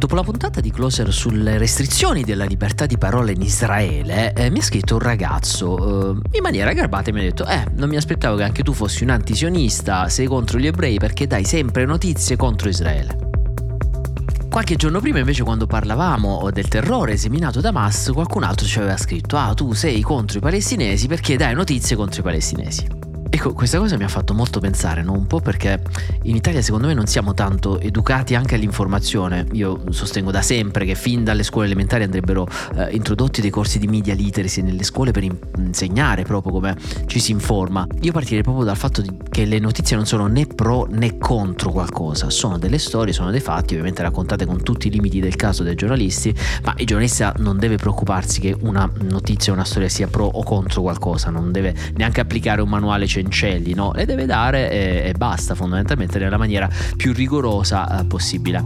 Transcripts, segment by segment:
Dopo la puntata di Closer sulle restrizioni della libertà di parola in Israele, mi ha scritto un ragazzo in maniera garbata e mi ha detto non mi aspettavo che anche tu fossi un antisionista, sei contro gli ebrei perché dai sempre notizie contro Israele. Qualche giorno prima invece, quando parlavamo del terrore seminato da Hamas, qualcun altro ci aveva scritto tu sei contro i palestinesi perché dai notizie contro i palestinesi. Ecco, questa cosa mi ha fatto molto pensare, no? Un po' perché in Italia secondo me non siamo tanto educati anche all'informazione. Io sostengo da sempre che fin dalle scuole elementari andrebbero introdotti dei corsi di media literacy nelle scuole per insegnare proprio come ci si informa. Io partirei proprio dal fatto che le notizie non sono né pro né contro qualcosa, sono delle storie, sono dei fatti, ovviamente raccontate con tutti i limiti del caso dai giornalisti, ma il giornalista non deve preoccuparsi che una notizia o una storia sia pro o contro qualcosa, non deve neanche applicare un manuale cencelli, no? Le deve dare e basta, fondamentalmente nella maniera più rigorosa possibile.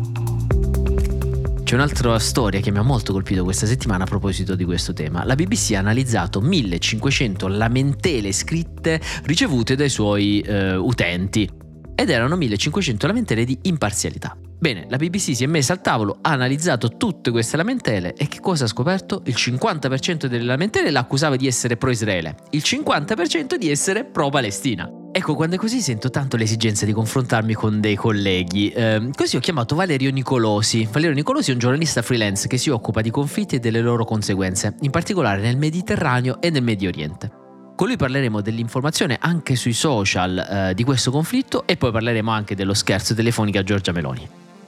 C'è un'altra storia che mi ha molto colpito questa settimana a proposito di questo tema. La BBC ha analizzato 1500 lamentele scritte ricevute dai suoi utenti ed erano 1500 lamentele di imparzialità. Bene, la BBC si è messa al tavolo, ha analizzato tutte queste lamentele e che cosa ha scoperto? Il 50% delle lamentele l'accusava di essere pro-Israele, il 50% di essere pro-Palestina. Ecco, quando è così sento tanto l'esigenza di confrontarmi con dei colleghi. Così ho chiamato Valerio Nicolosi. Valerio Nicolosi è un giornalista freelance che si occupa di conflitti e delle loro conseguenze, in particolare nel Mediterraneo e nel Medio Oriente. Con lui parleremo dell'informazione anche sui social di questo conflitto e poi parleremo anche dello scherzo telefonico a Giorgia Meloni.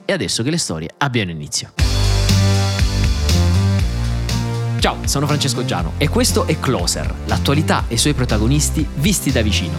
E adesso che le storie abbiano inizio. Ciao, sono Francesco Giano e questo è Closer, l'attualità e i suoi protagonisti visti da vicino.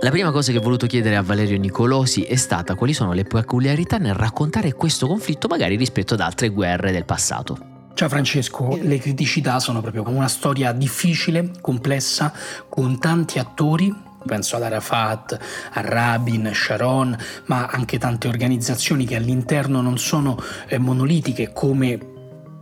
La prima cosa che ho voluto chiedere a Valerio Nicolosi è stata quali sono le peculiarità nel raccontare questo conflitto magari rispetto ad altre guerre del passato. Ciao Francesco, le criticità sono proprio una storia difficile, complessa, con tanti attori, penso ad Arafat, a Rabin, Sharon, ma anche tante organizzazioni che all'interno non sono monolitiche come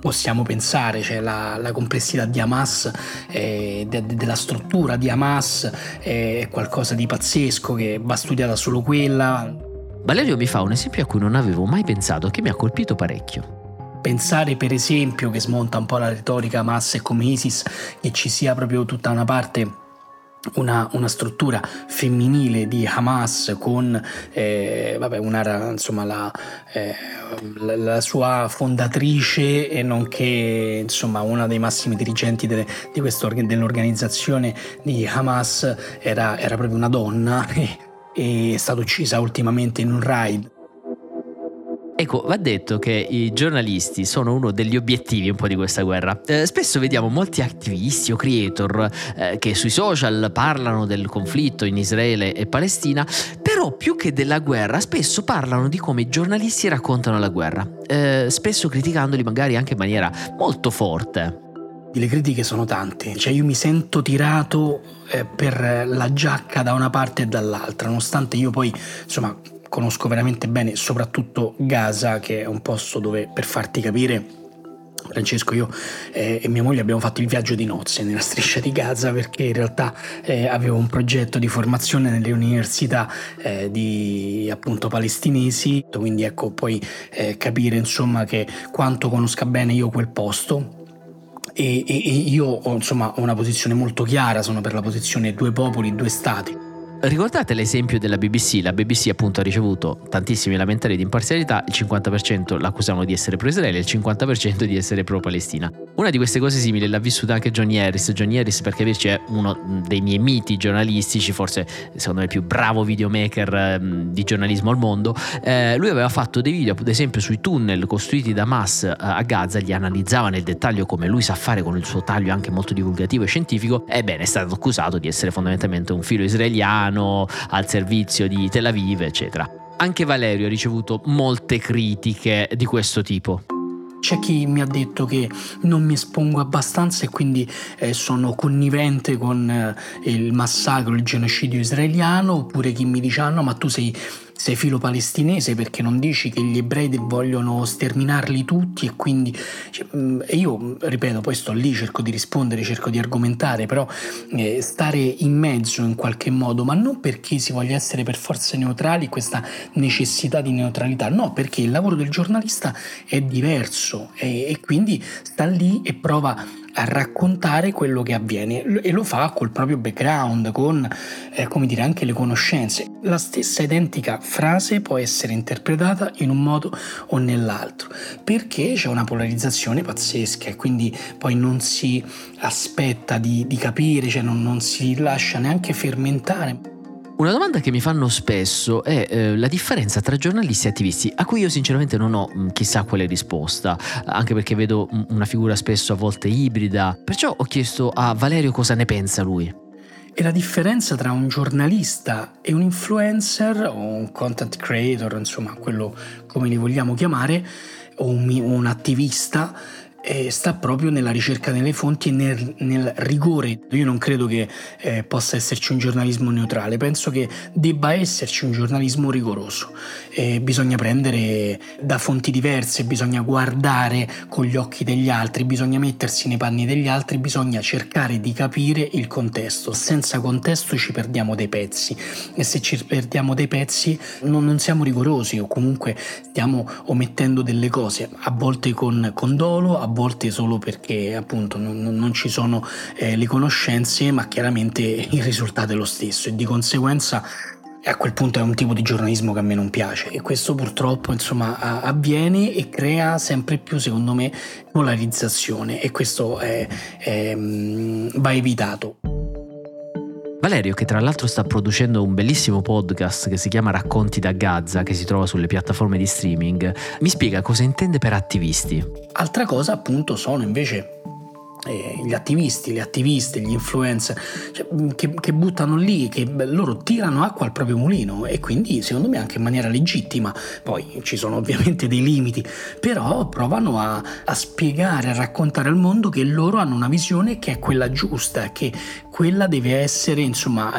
possiamo pensare, cioè la complessità di Hamas, della struttura di Hamas è qualcosa di pazzesco che va studiata solo quella. Valerio mi fa un esempio a cui non avevo mai pensato, che mi ha colpito parecchio. Pensare per esempio, che smonta un po' la retorica Hamas e come ISIS, che ci sia proprio tutta una parte... Una struttura femminile di Hamas con la sua fondatrice e nonché insomma una dei massimi dirigenti dell'organizzazione di Hamas era proprio una donna e è stata uccisa ultimamente in un raid. Ecco, va detto che i giornalisti sono uno degli obiettivi un po' di questa guerra. Spesso vediamo molti attivisti o creator che sui social parlano del conflitto in Israele e Palestina, però più che della guerra spesso parlano di come i giornalisti raccontano la guerra, spesso criticandoli magari anche in maniera molto forte. Le critiche sono tante, cioè io mi sento tirato per la giacca da una parte e dall'altra, nonostante io poi insomma conosco veramente bene soprattutto Gaza, che è un posto dove, per farti capire Francesco, io e mia moglie abbiamo fatto il viaggio di nozze nella striscia di Gaza perché in realtà avevo un progetto di formazione nelle università di appunto palestinesi, quindi ecco poi capire insomma che quanto conosca bene io quel posto. E io ho insomma una posizione molto chiara, sono per la posizione due popoli, due stati. Ricordate l'esempio della BBC? La BBC appunto ha ricevuto tantissimi lamentele di imparzialità, il 50% l'accusavano di essere pro-Israele e il 50% di essere pro-Palestina. Una di queste cose simili l'ha vissuta anche John Harris, per capirci è uno dei miei miti giornalistici, forse secondo me il più bravo videomaker di giornalismo al mondo. Lui aveva fatto dei video ad esempio sui tunnel costruiti da Hamas a Gaza, li analizzava nel dettaglio come lui sa fare con il suo taglio anche molto divulgativo e scientifico. Ebbene, è stato accusato di essere fondamentalmente un filo israeliano al servizio di Tel Aviv, eccetera. Anche Valerio ha ricevuto molte critiche di questo tipo. C'è chi mi ha detto che non mi espongo abbastanza e quindi sono connivente con il massacro, il genocidio israeliano, oppure chi mi dice ma tu sei Sei filopalestinese perché non dici che gli ebrei vogliono sterminarli tutti? E quindi io, ripeto, poi sto lì, cerco di rispondere, cerco di argomentare, però stare in mezzo in qualche modo, ma non perché si voglia essere per forza neutrali, questa necessità di neutralità, no, perché il lavoro del giornalista è diverso e quindi sta lì e prova a raccontare quello che avviene e lo fa col proprio background, con anche le conoscenze. La stessa identica frase può essere interpretata in un modo o nell'altro, perché c'è una polarizzazione pazzesca e quindi poi non si aspetta di capire, cioè non si lascia neanche fermentare. Una domanda che mi fanno spesso è la differenza tra giornalisti e attivisti, a cui io sinceramente non ho chissà quale risposta, anche perché vedo una figura spesso a volte ibrida, perciò ho chiesto a Valerio cosa ne pensa lui. E la differenza tra un giornalista e un influencer o un content creator, insomma quello come li vogliamo chiamare, o un attivista, sta proprio nella ricerca delle fonti e nel rigore. Io non credo che possa esserci un giornalismo neutrale, penso che debba esserci un giornalismo rigoroso. Bisogna prendere da fonti diverse, bisogna guardare con gli occhi degli altri, bisogna mettersi nei panni degli altri, bisogna cercare di capire il contesto. Senza contesto ci perdiamo dei pezzi e se ci perdiamo dei pezzi non siamo rigorosi, o comunque stiamo omettendo delle cose, a volte con dolo, a volte solo perché appunto non ci sono le conoscenze, ma chiaramente il risultato è lo stesso e di conseguenza a quel punto è un tipo di giornalismo che a me non piace e questo purtroppo insomma avviene e crea sempre più, secondo me, polarizzazione e questo va evitato. Valerio, che tra l'altro sta producendo un bellissimo podcast che si chiama Racconti da Gaza, che si trova sulle piattaforme di streaming, mi spiega cosa intende per attivisti. Altra cosa appunto sono invece gli attivisti, le attiviste, gli influencer, cioè, che buttano lì, che loro tirano acqua al proprio mulino e quindi secondo me anche in maniera legittima, poi ci sono ovviamente dei limiti, però provano a spiegare, a raccontare al mondo che loro hanno una visione che è quella giusta, che quella deve essere insomma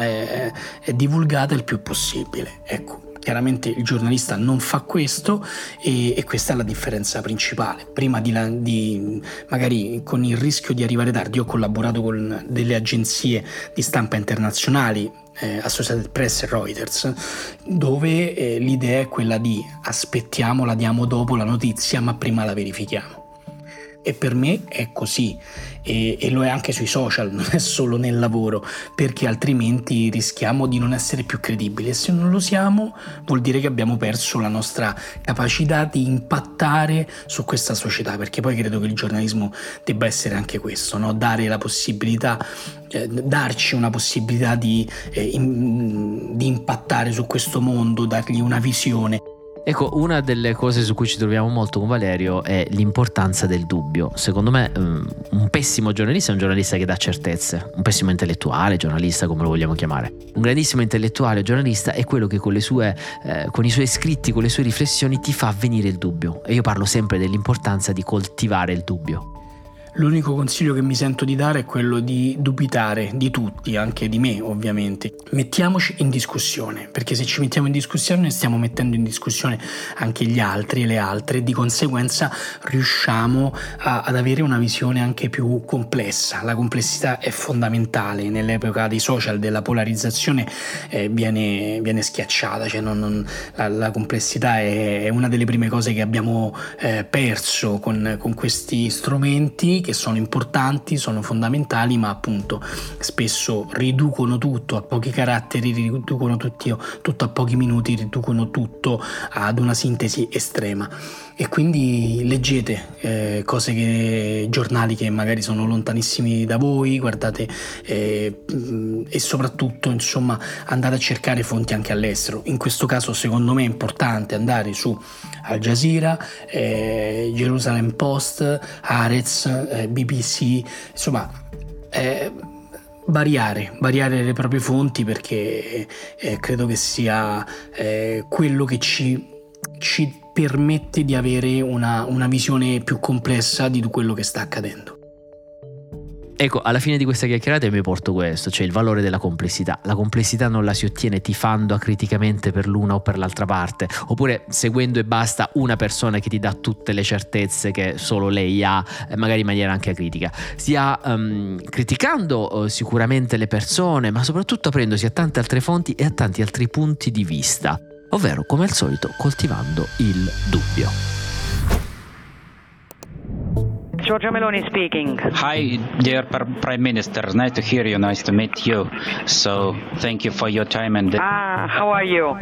divulgata il più possibile, ecco. Chiaramente il giornalista non fa questo e questa è la differenza principale. Prima di magari con il rischio di arrivare tardi, ho collaborato con delle agenzie di stampa internazionali, Associated Press e Reuters, dove l'idea è quella di aspettiamo, la diamo dopo la notizia, ma prima la verifichiamo. E per me è così e lo è anche sui social, non è solo nel lavoro, perché altrimenti rischiamo di non essere più credibili e se non lo siamo vuol dire che abbiamo perso la nostra capacità di impattare su questa società, perché poi credo che il giornalismo debba essere anche questo, no? Darci una possibilità di impattare su questo mondo, dargli una visione. Ecco, una delle cose su cui ci troviamo molto con Valerio è l'importanza del dubbio. Secondo me un pessimo giornalista è un giornalista che dà certezze, un pessimo intellettuale, giornalista, come lo vogliamo chiamare. Un grandissimo intellettuale o giornalista è quello che con i suoi scritti, con le sue riflessioni ti fa venire il dubbio. E io parlo sempre dell'importanza di coltivare il dubbio. L'unico consiglio che mi sento di dare è quello di dubitare di tutti, anche di me ovviamente. Mettiamoci in discussione, perché se ci mettiamo in discussione stiamo mettendo in discussione anche gli altri e le altre, di conseguenza riusciamo ad avere una visione anche più complessa. La complessità è fondamentale, nell'epoca dei social, della polarizzazione viene schiacciata, cioè la complessità è una delle prime cose che abbiamo perso con questi strumenti, che sono importanti, sono fondamentali, ma appunto spesso riducono tutto a pochi caratteri, riducono tutto a pochi minuti, riducono tutto ad una sintesi estrema e quindi leggete giornali che magari sono lontanissimi da voi, guardate e soprattutto insomma andate a cercare fonti anche all'estero. In questo caso secondo me è importante andare su Al Jazeera, Jerusalem Post, Haaretz, BBC, insomma variare le proprie fonti, perché credo che sia quello che ci permette di avere una visione più complessa di quello che sta accadendo. Ecco, alla fine di questa chiacchierata mi porto questo, cioè il valore della complessità. La complessità non la si ottiene tifando acriticamente per l'una o per l'altra parte, oppure seguendo e basta una persona che ti dà tutte le certezze che solo lei ha, magari in maniera anche acritica. Si ha criticando sicuramente le persone, ma soprattutto aprendosi a tante altre fonti e a tanti altri punti di vista, ovvero, come al solito, coltivando il dubbio. Giorgia Meloni speaking. Hi, dear Prime Minister. Nice to hear you. Nice to meet you. So, thank you for your time and how are you?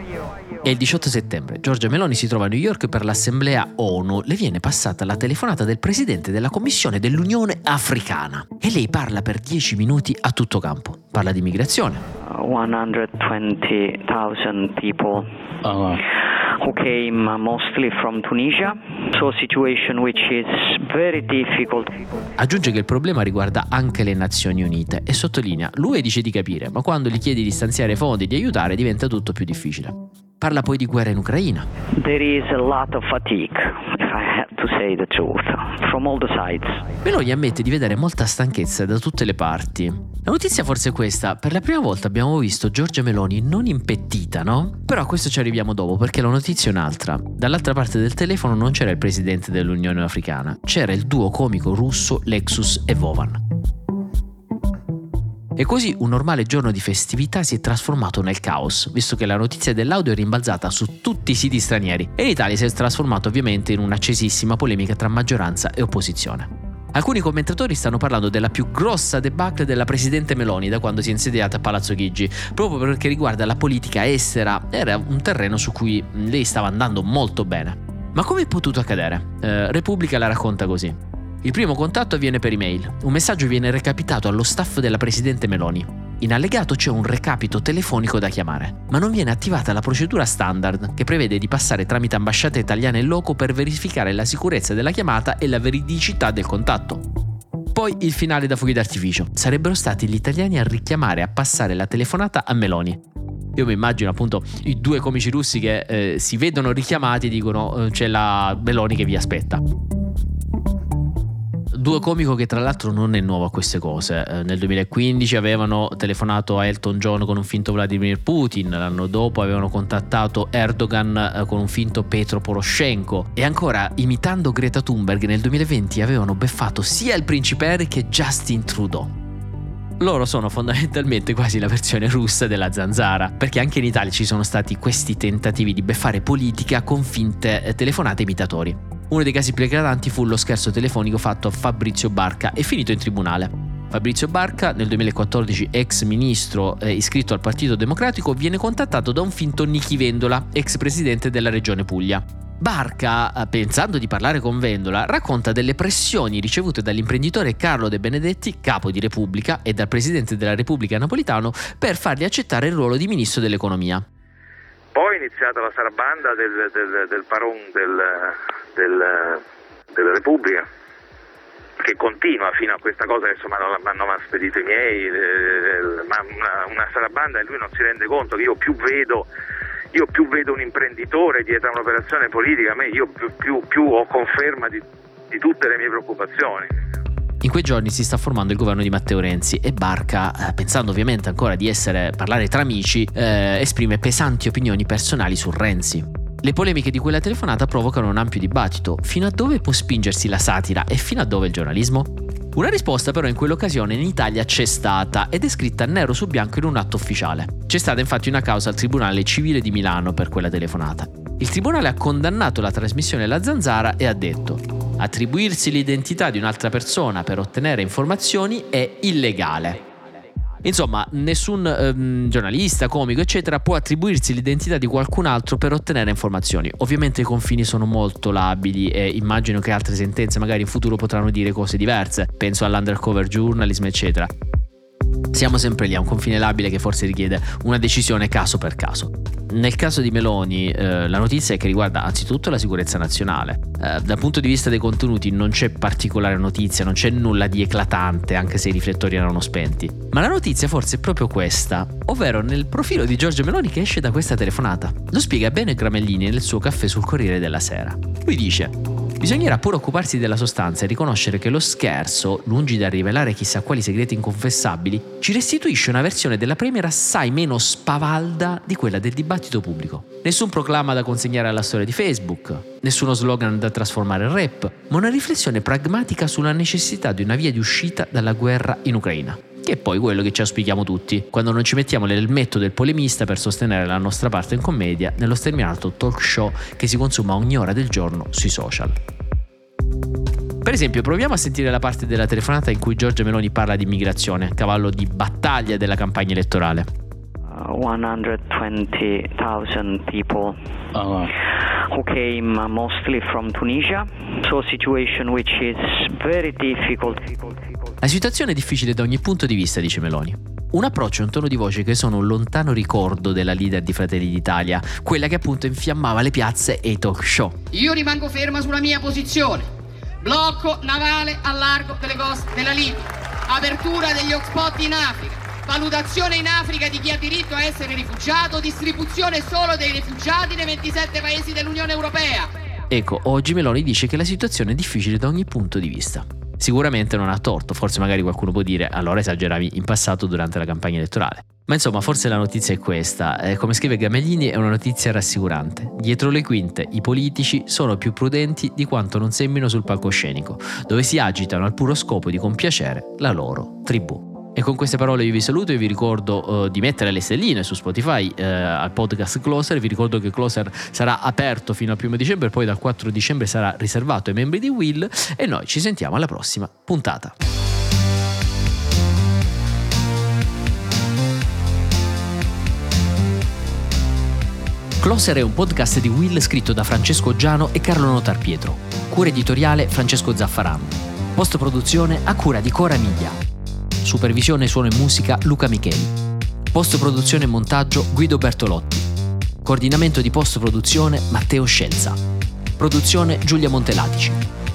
È il 18 settembre. Giorgia Meloni si trova a New York per l'Assemblea ONU. Le viene passata la telefonata del presidente della Commissione dell'Unione Africana e lei parla per 10 minuti a tutto campo. Parla di migrazione. 120,000 people. Who came mostly from Tunisia, so situation which is very difficult. Aggiunge che il problema riguarda anche le Nazioni Unite e sottolinea, l'UE dice di capire, ma quando gli chiedi di stanziare fondi, di aiutare, diventa tutto più difficile. Parla poi di guerra in Ucraina. There is a lot of fatigue, if I have to say the truth, from all the sides. Meloni ammette di vedere molta stanchezza da tutte le parti. La notizia forse è questa, per la prima volta abbiamo visto Giorgia Meloni non impettita, no? Però a questo ci arriviamo dopo, perché la notizia è un'altra. Dall'altra parte del telefono non c'era il presidente dell'Unione Africana, c'era il duo comico russo Lexus e Vovan. E così un normale giorno di festività si è trasformato nel caos, visto che la notizia dell'audio è rimbalzata su tutti i siti stranieri e in Italia si è trasformato ovviamente in un'accesissima polemica tra maggioranza e opposizione. Alcuni commentatori stanno parlando della più grossa debacle della presidente Meloni da quando si è insediata a Palazzo Chigi, proprio perché riguarda la politica estera, era un terreno su cui lei stava andando molto bene. Ma come è potuto accadere? Repubblica la racconta così. Il primo contatto avviene per email. Un messaggio viene recapitato allo staff della presidente Meloni. In allegato c'è un recapito telefonico da chiamare, ma non viene attivata la procedura standard che prevede di passare tramite ambasciate italiane in loco per verificare la sicurezza della chiamata e la veridicità del contatto. Poi il finale da fuochi d'artificio. Sarebbero stati gli italiani a richiamare a passare la telefonata a Meloni. Io mi immagino appunto i due comici russi che si vedono richiamati e dicono c'è la Meloni che vi aspetta. Duo comico che tra l'altro non è nuovo a queste cose. Nel 2015 avevano telefonato a Elton John con un finto Vladimir Putin, l'anno dopo avevano contattato Erdogan con un finto Petro Poroshenko e ancora, imitando Greta Thunberg, nel 2020 avevano beffato sia il Principe Harry che Justin Trudeau. Loro sono fondamentalmente quasi la versione russa della zanzara, perché anche in Italia ci sono stati questi tentativi di beffare politica con finte telefonate imitatori. Uno dei casi più eclatanti fu lo scherzo telefonico fatto a Fabrizio Barca e finito in tribunale. Fabrizio Barca, nel 2014 ex ministro iscritto al Partito Democratico, viene contattato da un finto Nichi Vendola, ex presidente della regione Puglia. Barca, pensando di parlare con Vendola, racconta delle pressioni ricevute dall'imprenditore Carlo De Benedetti, capo di Repubblica, e dal presidente della Repubblica Napolitano per fargli accettare il ruolo di ministro dell'economia. Poi è iniziata la sarabanda del paron della Repubblica, che continua fino a questa cosa che insomma hanno spedito i miei, ma una sarabanda, e lui non si rende conto che io più vedo un imprenditore dietro a un'operazione politica, a me io più ho conferma di tutte le mie preoccupazioni. In quei giorni si sta formando il governo di Matteo Renzi e Barca, pensando ovviamente ancora di parlare tra amici, esprime pesanti opinioni personali su Renzi. Le polemiche di quella telefonata provocano un ampio dibattito. Fino a dove può spingersi la satira e fino a dove il giornalismo? Una risposta però in quell'occasione in Italia c'è stata ed è scritta nero su bianco in un atto ufficiale. C'è stata infatti una causa al Tribunale Civile di Milano per quella telefonata. Il tribunale ha condannato la trasmissione La Zanzara e ha detto: attribuirsi l'identità di un'altra persona per ottenere informazioni è illegale. Insomma, nessun giornalista, comico, eccetera, può attribuirsi l'identità di qualcun altro per ottenere informazioni. Ovviamente i confini sono molto labili e immagino che altre sentenze magari in futuro potranno dire cose diverse. Penso all'undercover journalism, eccetera. Siamo sempre lì a un confine labile che forse richiede una decisione caso per caso. Nel caso di Meloni la notizia è che riguarda anzitutto la sicurezza nazionale. Dal punto di vista dei contenuti non c'è particolare notizia, non c'è nulla di eclatante, anche se i riflettori erano spenti. Ma la notizia forse è proprio questa, ovvero nel profilo di Giorgia Meloni che esce da questa telefonata. Lo spiega bene Gramellini nel suo caffè sul Corriere della Sera. Lui dice: Bisognerà pure occuparsi della sostanza e riconoscere che lo scherzo, lungi dal rivelare chissà quali segreti inconfessabili, ci restituisce una versione della premier assai meno spavalda di quella del dibattito pubblico. Nessun proclama da consegnare alla storia di Facebook, nessuno slogan da trasformare in rap, ma una riflessione pragmatica sulla necessità di una via di uscita dalla guerra in Ucraina, che è poi quello che ci auspichiamo tutti, quando non ci mettiamo l'elmetto del polemista per sostenere la nostra parte in commedia nello sterminato talk show che si consuma ogni ora del giorno sui social. Per esempio, proviamo a sentire la parte della telefonata in cui Giorgia Meloni parla di immigrazione, cavallo di battaglia della campagna elettorale. 120,000 people who came mostly from Tunisia, so situation which is very difficult. La situazione è difficile da ogni punto di vista, dice Meloni. Un approccio e un tono di voce che sono un lontano ricordo della leader di Fratelli d'Italia, quella che appunto infiammava le piazze e i talk show. Io rimango ferma sulla mia posizione. Blocco navale al largo delle coste della Libia. Apertura degli hotspot in Africa. Valutazione in Africa di chi ha diritto a essere rifugiato. Distribuzione solo dei rifugiati nei 27 paesi dell'Unione Europea. Ecco, oggi Meloni dice che la situazione è difficile da ogni punto di vista. Sicuramente non ha torto, forse magari qualcuno può dire allora esageravi in passato durante la campagna elettorale. Ma insomma, forse la notizia è questa, come scrive Gramellini è una notizia rassicurante. Dietro le quinte i politici sono più prudenti di quanto non sembrino sul palcoscenico, dove si agitano al puro scopo di compiacere la loro tribù. E con queste parole io vi saluto e vi ricordo di mettere le stelline su Spotify al podcast Closer. Vi ricordo che Closer sarà aperto fino al 1 dicembre, poi dal 4 dicembre sarà riservato ai membri di Will e noi ci sentiamo alla prossima puntata. Closer è un podcast di Will scritto da Francesco Giano e Carlo Notarpietro. Cura editoriale Francesco Zaffarano. Post produzione a cura di Cora Miglia. Supervisione suono e musica Luca Micheli. Post produzione e montaggio Guido Bertolotti. Coordinamento di post produzione Matteo Scelza. Produzione Giulia Montelatici.